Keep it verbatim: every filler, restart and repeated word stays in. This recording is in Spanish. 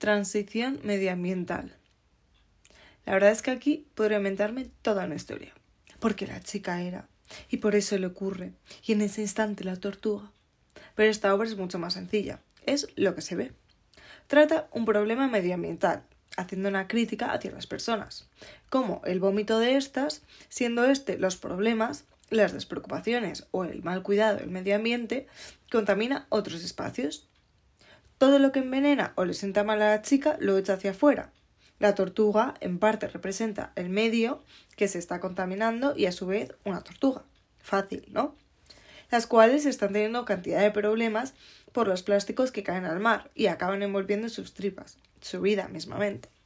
Transición medioambiental. La verdad es que aquí podría inventarme toda una historia. Porque la chica era, y por eso le ocurre, y en ese instante la tortuga. Pero esta obra es mucho más sencilla, es lo que se ve. Trata un problema medioambiental, haciendo una crítica hacia las personas, como el vómito de estas, siendo este los problemas, las despreocupaciones o el mal cuidado del medio ambiente, contamina otros espacios. Todo lo que envenena o le sienta mal a la chica lo echa hacia afuera. La tortuga, en parte, representa el medio que se está contaminando y, a su vez, una tortuga. Fácil, ¿no? Las cuales están teniendo cantidad de problemas por los plásticos que caen al mar y acaban envolviendo sus tripas, su vida mismamente.